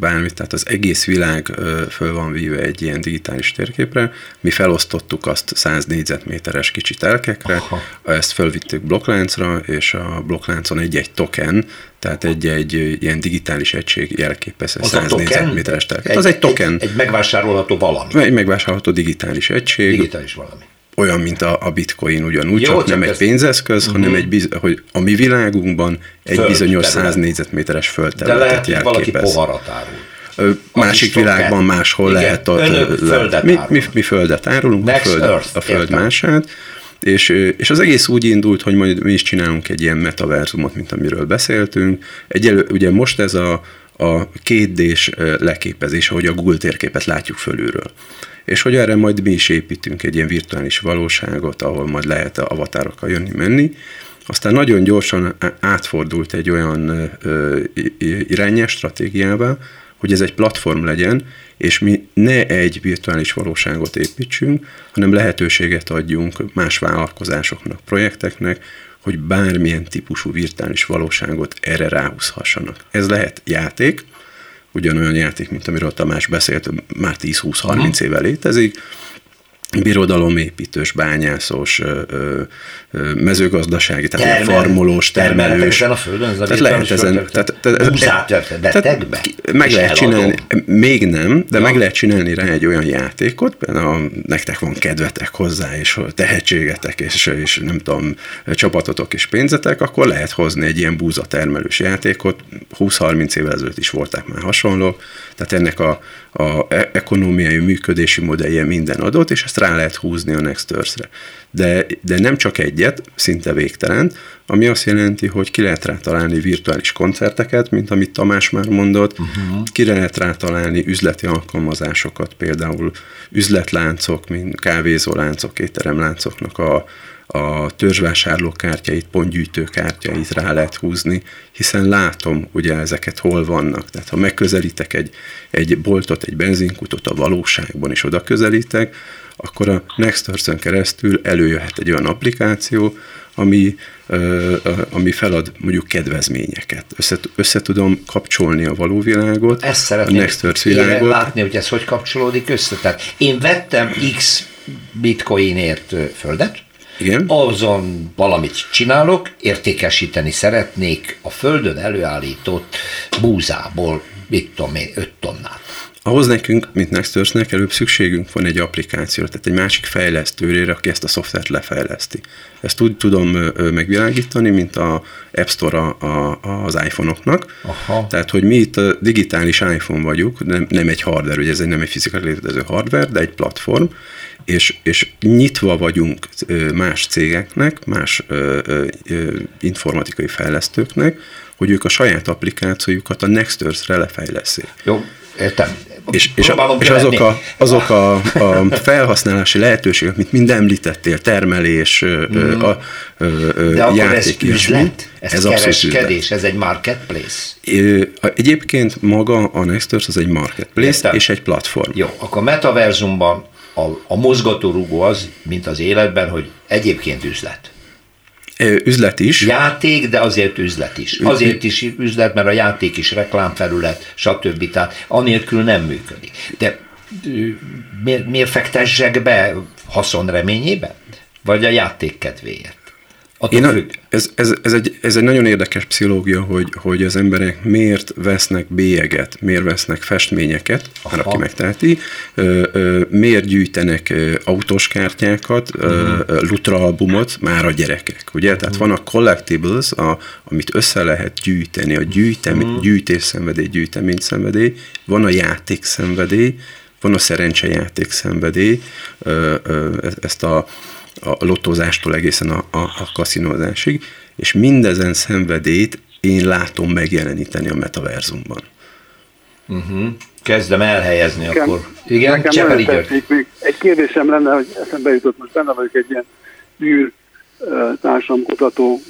bármit, tehát az egész világ föl van víve egy ilyen digitális térképre. Mi felosztottuk azt 100 négyzetméteres kicsi telkekre, ezt fölvittük blokkláncra, és a blokkláncon egy-egy token, tehát egy ilyen digitális egység jelképezze 100 négyzetméteres telket. Az egy token. Egy megvásárolható valami. Egy megvásárolható digitális egység. Digitális valami. Olyan, mint a bitcoin ugyanúgy, jó, csak nem egy pénzeszköz, hanem hogy a mi világunkban egy föld bizonyos 100 négyzetméteres földterületet jelképez. De lehet, valaki poharat árul. Másik világban máshol igen, lehet. Földet mi földet árulunk, a föld mását. És az egész úgy indult, hogy majd mi is csinálunk egy ilyen metaverzumot, mint amiről beszéltünk. Ugye most ez a 2D-s leképezés, ahogy a Google térképet látjuk fölülről. És hogy erre majd mi is építünk egy ilyen virtuális valóságot, ahol majd lehet avatárokkal jönni-menni. Aztán nagyon gyorsan átfordult egy olyan irányás stratégiává, hogy ez egy platform legyen, és mi ne egy virtuális valóságot építsünk, hanem lehetőséget adjunk más vállalkozásoknak, projekteknek, hogy bármilyen típusú virtuális valóságot erre ráhúzhassanak. Ez lehet játék, ugyanolyan játék, mint amiről Tamás beszélt, már 10-20-30 éve létezik, birodalomépítős, bányászos, mezőgazdasági, tehát farmolós, termelős. A földön, ez a tehát lehet ezen... Meg lehet csinálni, még nem, de meg lehet csinálni rá egy olyan játékot, például nektek van kedvetek hozzá, és tehetségetek, és nem tudom, csapatotok és pénzetek, akkor lehet hozni egy ilyen búzatermelős játékot. 20-30 évvel ezelőtt is voltak már hasonlók, tehát ennek a ekonomiai működési modellje minden adott, és ezt rá lehet húzni a Next Earth-re. De nem csak egyet, szinte végtelen, ami azt jelenti, hogy ki lehet rá találni virtuális koncerteket, mint amit Tamás már mondott, ki lehet rá találni üzleti alkalmazásokat, például üzletláncok, mint kávézóláncok, étteremláncoknak a törzsvásárlók kártyáit, pontgyűjtő kártyáit rá lehet húzni, hiszen látom, ugye ezeket hol vannak. Tehát ha megközelítek egy boltot, egy benzinkutot a valóságban, és oda közelítek, akkor a Next Earth-ön keresztül előjöhet egy olyan applikáció, ami felad mondjuk kedvezményeket. Össze tudom kapcsolni a való világot, a Next Earth világot. Látni, hogy ez hogy kapcsolódik össze. Tehát én vettem X bitcoinért földet, igen. Azon valamit csinálok, értékesíteni szeretnék a földön előállított búzából, mit tudom én, 5 tonnát. Ahhoz nekünk, mint Next Earth-nek előbb szükségünk van egy applikációra, tehát egy másik fejlesztőrére, aki ezt a szoftvert lefejleszti. Ezt úgy tudom megvilágítani, mint az App Store az iPhone-oknak. Aha. Tehát, hogy mi itt a digitális iPhone vagyunk, nem egy hardware, ugye ez nem egy fizikai létező hardware, de egy platform, és nyitva vagyunk más cégeknek, más informatikai fejlesztőknek, hogy ők a saját applikációjukat a Next Earth-re lefejleszik. Jó. Értem. És azok a felhasználási lehetőségek, mint mind említettél, termelés, játék is. Ez kereskedés, üzlet. Ez egy marketplace. Egyébként maga a Next Earth az egy marketplace, értem. És egy platform. Jó, akkor a metaverzumban a mozgatórugó az, mint az életben, hogy egyébként üzlet. Üzlet is. Játék, de azért üzlet is. Azért is üzlet, mert a játék is reklámfelület, stb. Tehát anélkül nem működik. De miért fektessek be haszon reményében? Vagy a játék kedvéért? Ez egy nagyon érdekes pszichológia, hogy az emberek miért vesznek bélyeget, miért vesznek festményeket, már aki megteheti, miért gyűjtenek autós kártyákat, lutraalbumot, már a gyerekek, ugye? Tehát van a collectibles, amit össze lehet gyűjteni, a gyűjtés szenvedély, gyűjtemény szenvedély, van a játék szenvedély, Van a szerencsejáték szenvedély, ezt a lottozástól egészen a kaszinózásig, és mindezen szenvedélyt én látom megjeleníteni a metaverzumban. Uh-huh. Kezdem elhelyezni nekem, akkor. Igen, Csepeli György. Még egy kérdésem lenne, hogy eszembe jutott, most benne vagyok egy ilyen űr társadalomkutató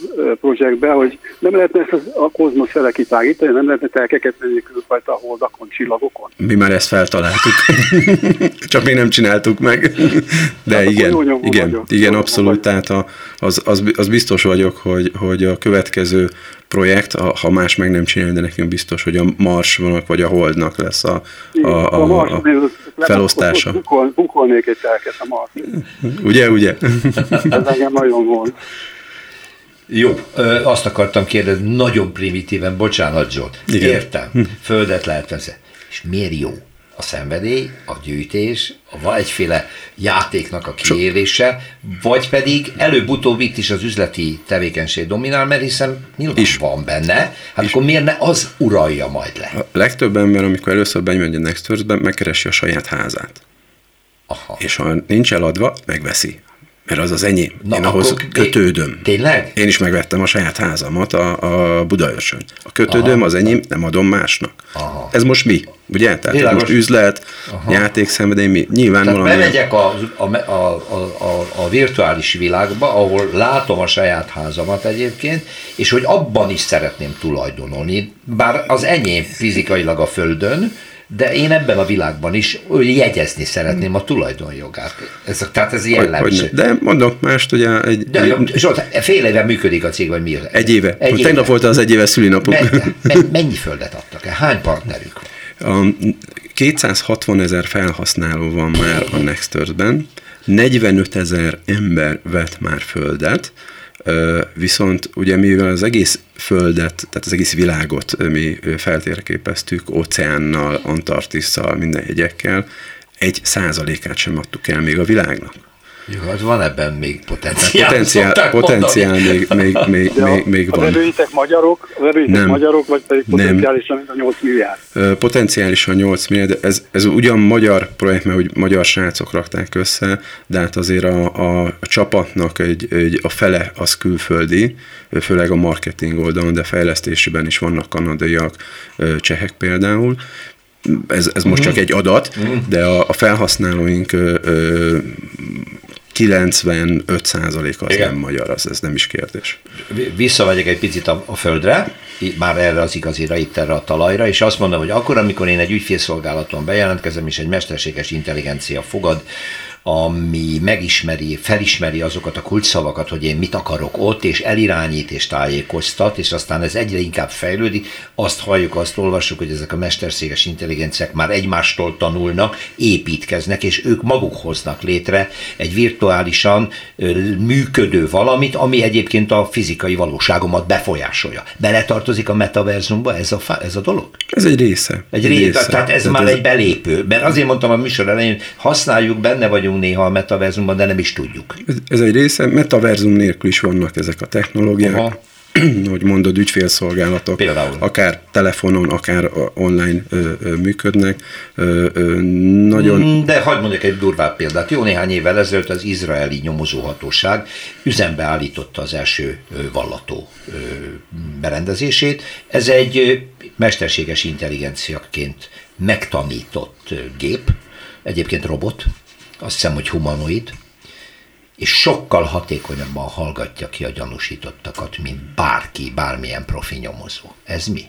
projektbe, hogy nem lehetne ezt a kozmosz fele kitágítani, nem lehetne telkeket menni különfajta a holdakon, csillagokon. Mi már ezt feltaláltuk. Csak még nem csináltuk meg. De hát igen, abszolút. Tehát az biztos vagyok, hogy a következő projekt, ha más meg nem csinálja, de nekünk biztos, hogy a Marsnak vagy a Holdnak lesz a felosztása. Bukolnék egy telket a Marsnak. Ugye? Ez engem nagyon volt. Jó, azt akartam kérdezni, nagyon primitíven, bocsánat Zsolt, értem, földet lehet venni. És miért jó? A szenvedély, a gyűjtés, egyféle játéknak a kiérése, vagy pedig előbb-utóbb itt is az üzleti tevékenység dominál, mert hiszen nyilván van benne, hát akkor miért ne az uralja majd le? A legtöbb ember, amikor először bemegy a Next Earth-be, megkeresi a saját házát. Aha. És ha nincs eladva, megveszi. Mert az az enyém. Na, én ahhoz kötődöm. Tényleg? Én is megvettem a saját házamat a Budaörsön. A kötődöm az enyém, nem adom másnak. Aha. Ez most mi? Ugye? Tehát ez most üzlet, játékszenvedély, mi? Nyilván tehát valami... bemegyek a virtuális világba, ahol látom a saját házamat egyébként, és hogy abban is szeretném tulajdonolni. Bár az enyém fizikailag a földön, de én ebben a világban is jegyezni szeretném a tulajdonjogát. Tehát ez jellemző. De mondok mást, ugye... Zsolt, fél éve működik a cég, vagy mi? Egy éve. Most tegnap volt az egy éve szülinapok. Mennyi földet adtak el? Hány partnerük van? 260,000 felhasználó van már a Next Earth-ben. 45,000 ember vett már földet. Viszont ugye mivel az egész földet, tehát az egész világot mi feltérképeztük, óceánnal, Antarktisszal, minden hegyekkel, 1%-át sem adtuk el még a világnak. Jó, hát van ebben még potenciál. Potenciál még van. Az előitek magyarok, vagy pedig potenciálisan mint a 8 milliárd? Potenciálisan 8 milliárd, ez ugyan magyar projekt, mert úgy magyar srácok rakták össze, de hát azért a csapatnak a fele az külföldi, főleg a marketing oldalon, de fejlesztésben is vannak kanadaiak, csehek például. Ez most csak egy adat, de a felhasználóink 95% az igen. Nem magyar, ez nem is kérdés. Visszamegyek egy picit a földre, már erre az igazira, itt erre a talajra, és azt mondom, hogy akkor, amikor én egy ügyfélszolgálaton bejelentkezem, és egy mesterséges intelligencia fogad, ami felismeri azokat a kulcsszavakat, hogy én mit akarok ott, és elirányít, és tájékoztat, és aztán ez egyre inkább fejlődik, azt halljuk, azt olvassuk, hogy ezek a mesterséges intelligenciák már egymástól tanulnak, építkeznek, és ők maguk hoznak létre egy virtuálisan működő valamit, ami egyébként a fizikai valóságomat befolyásolja. Beletartozik a metaverzumba ez a dolog? Ez egy része. Tehát ez már egy belépő. Mert azért mondtam a műsor elején, használjuk, benne vagyunk néha a metaverzumban, de nem is tudjuk. Ez egy része, metaverzum nélkül is vannak ezek a technológiák, ahogy mondod, ügyfélszolgálatok, például. Akár telefonon, akár online működnek. Nagyon... De hagyd mondjuk egy durvább példát. Jó néhány évvel ezelőtt az izraeli nyomozóhatóság üzembe állította az első vallató berendezését. Ez egy mesterséges intelligenciaként megtanított gép, egyébként robot, azt hiszem, hogy humanoid, és sokkal hatékonyabban hallgatja ki a gyanúsítottakat, mint bárki, bármilyen profi nyomozó. Ez mi?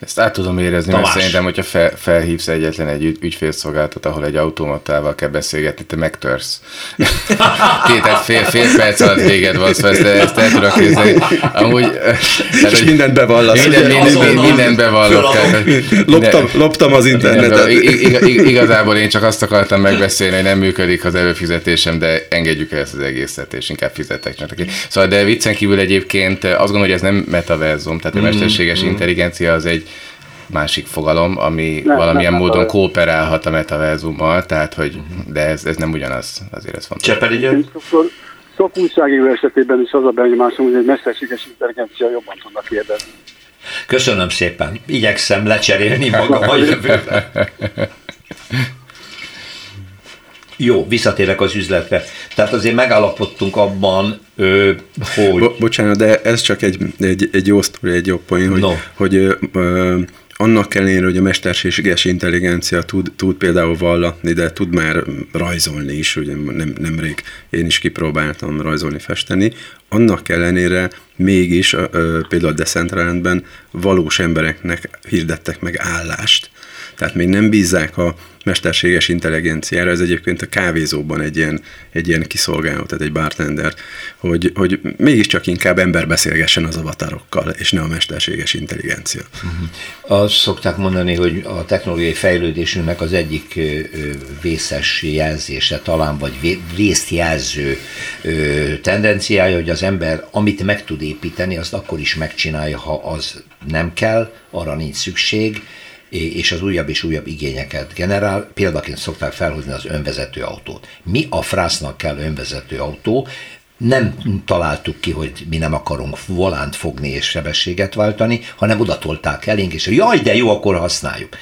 Ezt át tudom érezni, Tamás. Mert szerintem, hogyha felhívsz egyetlen egy ügyfélszolgáltat, ahol egy automatával kell beszélgetni, te megtörsz. Tehát fél perc alatt véged van, szóval ezt el tudok képzelni. Amúgy... És mindent bevallasz. Mindent bevallok. Loptam az internetet. Igazából én csak azt akartam megbeszélni, hogy nem működik az előfizetésem, de engedjük el ezt az egészet, és inkább fizetek. Szóval, de viccen kívül egyébként azt gondolom, hogy ez nem metaverzum, tehát a mesterséges intelligencia az egy másik fogalom, ami valamilyen módon kooperálhat a metaverzummal, tehát hogy, de ez nem ugyanaz, azért ez fontos. Csepel György? Sok újságíró esetében is az a benyomásom, hogy egy mesterséges intelligencia jobban tudnak kérdezni. Köszönöm szépen, igyekszem lecserélni magam a jövőben. Jó, visszatérek az üzletre. Tehát azért megállapodtunk abban, hogy... Bocsánat, de ez csak egy jó sztori, egy jó poén, hogy... No. hogy annak ellenére, hogy a mesterséges intelligencia tud például vallatni, de tud már rajzolni is, ugye nemrég én is kipróbáltam rajzolni, festeni, annak ellenére mégis például a Decentralandben valós embereknek hirdettek meg állást. Tehát még nem bízzák a mesterséges intelligenciára, ez egyébként a kávézóban egy ilyen kiszolgáló, tehát egy bartender, hogy mégiscsak inkább ember beszélgessen az avatarokkal, és ne a mesterséges intelligencia. Uh-huh. Azt szokták mondani, hogy a technológiai fejlődésünknek az egyik vészes jelzése talán, vagy vészjelző tendenciája, hogy az ember, amit meg tud építeni, azt akkor is megcsinálja, ha az nem kell, arra nincs szükség, és az újabb és újabb igényeket generál. Példaként szokták felhozni az önvezető autót. Mi a frásznak kell önvezető autó? Nem találtuk ki, hogy mi nem akarunk volánt fogni és sebességet váltani, hanem odatolták elénk, és jaj, de jó, akkor használjuk.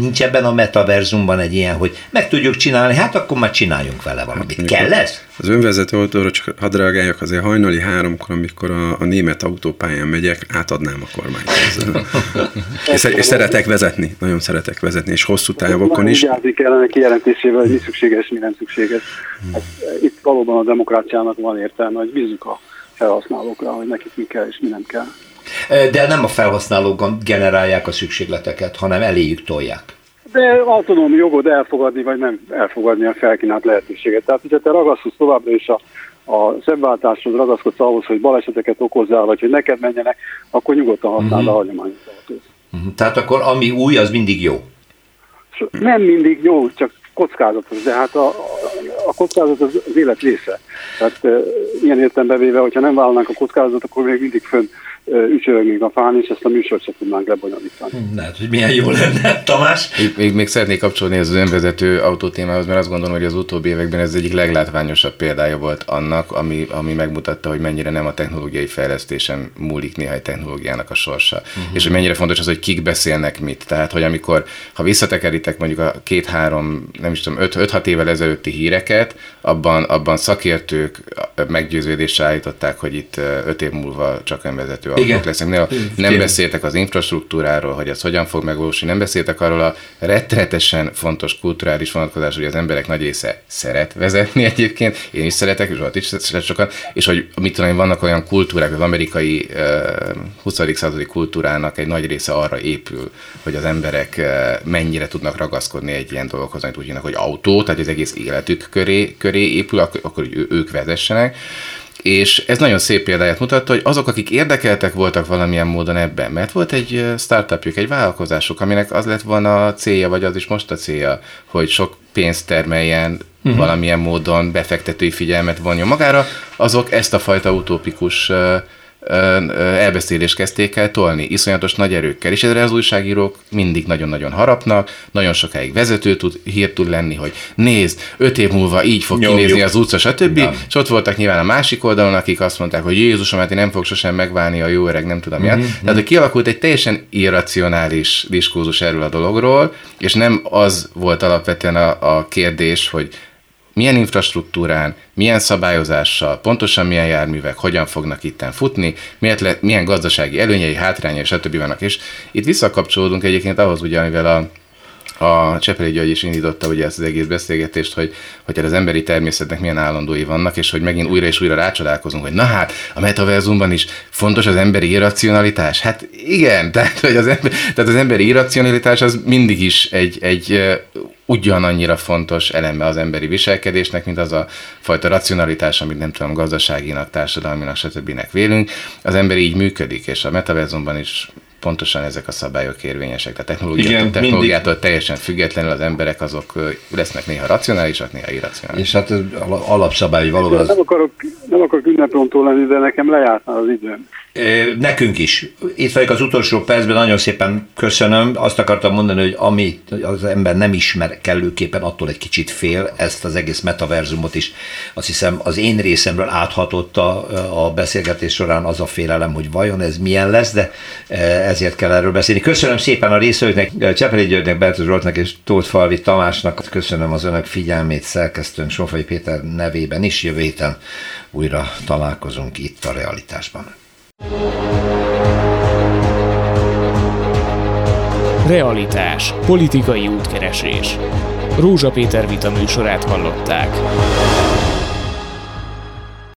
Nincs ebben a metaverzumban egy ilyen, hogy meg tudjuk csinálni, hát akkor már csináljunk vele valamit. Hát, kell ez? Az önvezető autóra csak hadd reagáljak, azért hajnali 3-kor, amikor a német autópályán megyek, átadnám a kormányt. és szeretek vezetni, nagyon szeretek vezetni, és hosszú távokon is. Ugyázni kellene kijelentésével, hogy mi szükséges, mi nem szükséges. Hát, itt valóban a demokráciának van értelme, hogy bízzuk a felhasználókra, hogy nekik mi kell és mi nem kell. De nem a felhasználók generálják a szükségleteket, hanem eléjük tolják. De autonóm jogod elfogadni, vagy nem elfogadni a felkínált lehetőséget. Tehát, hogyha te ragaszkodsz továbbra is a szemváltáshoz, ragaszkodsz ahhoz, hogy baleseteket okozzál, vagy hogy neked menjenek, akkor nyugodtan használd a hagyományos autót. Tehát akkor ami új, az mindig jó? Nem mindig jó, csak kockázatos, de hát a kockázat az élet része. Tehát ilyen értelemben véve, hogyha nem vállalnánk a kockázatot, akkor még mindig fönn ücsörögnénk a fán, és ezt a műsort sem tudnánk lebonyolítani. Hát, hogy milyen jó lenne, Tamás? Én még szeretnék kapcsolni az önvezető autótémához, mert azt gondolom, hogy az utóbbi években ez egyik leglátványosabb példája volt annak, ami megmutatta, hogy mennyire nem a technológiai fejlesztésen múlik néha egy technológiának a sorsa. És hogy mennyire fontos az, hogy kik beszélnek mit. Tehát, hogy amikor, ha visszatekeritek mondjuk a 2-3, nem is tudom, 5-6 évvel ezelőtti híreket, abban szakértők meggyőződéssel állították, hogy itt 5 év múlva csak önvezető autók lesznek. Nem beszéltek az infrastruktúráról, hogy ez hogyan fog megvalósulni, nem beszéltek arról a rettenetesen fontos kulturális vonatkozás, hogy az emberek nagy része szeret vezetni egyébként, én is szeretek, és ott is szeret sokan, és hogy mit tudom, vannak olyan kultúrák, az amerikai 20. századi kultúrának egy nagy része arra épül, hogy az emberek mennyire tudnak ragaszkodni egy ilyen dologhoz, amit úgy hívnak, hogy autó, tehát az egész életük köré épül, akkor hogy ők vezessenek. És ez nagyon szép példáját mutatta, hogy azok, akik érdekeltek voltak valamilyen módon ebben, mert volt egy startupjuk, egy vállalkozásuk, aminek az lett volna a célja, vagy az is most a célja, hogy sok pénzt termeljen, valamilyen módon befektetői figyelmet vonjon magára, azok ezt a fajta utópikus elbeszélést kezdték el tolni, iszonyatos nagy erőkkel, és ezre az újságírók mindig nagyon-nagyon harapnak, nagyon sokáig vezető hír tud lenni, hogy nézd, 5 év múlva így fog kinézni az utca, stb. És ott voltak nyilván a másik oldalon, akik azt mondták, hogy Jézusom, hát én nem fog sosem megválni a jó öreg, nem tudom mi. Tehát, hogy kialakult egy teljesen irracionális diskurzus erről a dologról, és nem az volt alapvetően a kérdés, hogy milyen infrastruktúrán, milyen szabályozással, pontosan milyen járművek, hogyan fognak itten futni, milyen gazdasági előnyei, hátrányai, stb. Vannak. És itt visszakapcsolódunk egyébként ahhoz, ugye, amivel a Csepel György is indította ugye ezt az egész beszélgetést, hogy az emberi természetnek milyen állandói vannak, és hogy megint újra és újra rácsodálkozunk, hogy na hát, a metaverzumban is fontos az emberi irracionalitás. Hát igen, tehát az emberi irracionalitás az mindig is egy ugyanannyira fontos eleme az emberi viselkedésnek, mint az a fajta racionalitás, amit nem tudom, gazdaságinak, társadalminak, stb. Vélünk. Az ember így működik, és a metaverzumban is pontosan ezek a szabályok érvényesek. A technológiától teljesen függetlenül az emberek azok lesznek néha racionálisak, néha irracionálisak. És hát alapszabály valóban... Nem akarok ünneprontó lenni, de nekem lejártál az időm. Nekünk is. Itt vagyok az utolsó percben, nagyon szépen köszönöm. Azt akartam mondani, hogy ami az ember nem ismer kellőképpen, attól egy kicsit fél, ezt az egész metaverzumot is. Azt hiszem, az én részemről áthatott a beszélgetés során az a félelem, hogy vajon ez milyen lesz, de ezért kell erről beszélni. Köszönöm szépen a részvevőknek, Csepeli Györgynek, Berta Zsoltnak és Tófalvy Tamásnak. Köszönöm az önök figyelmét, szerkesztőnk Tófalvy Péter nevében is. Jövő héten újra találkozunk itt a Realitásban. Realitás. Politikai útkeresés. Rózsa Péter vitaműsorát hallották.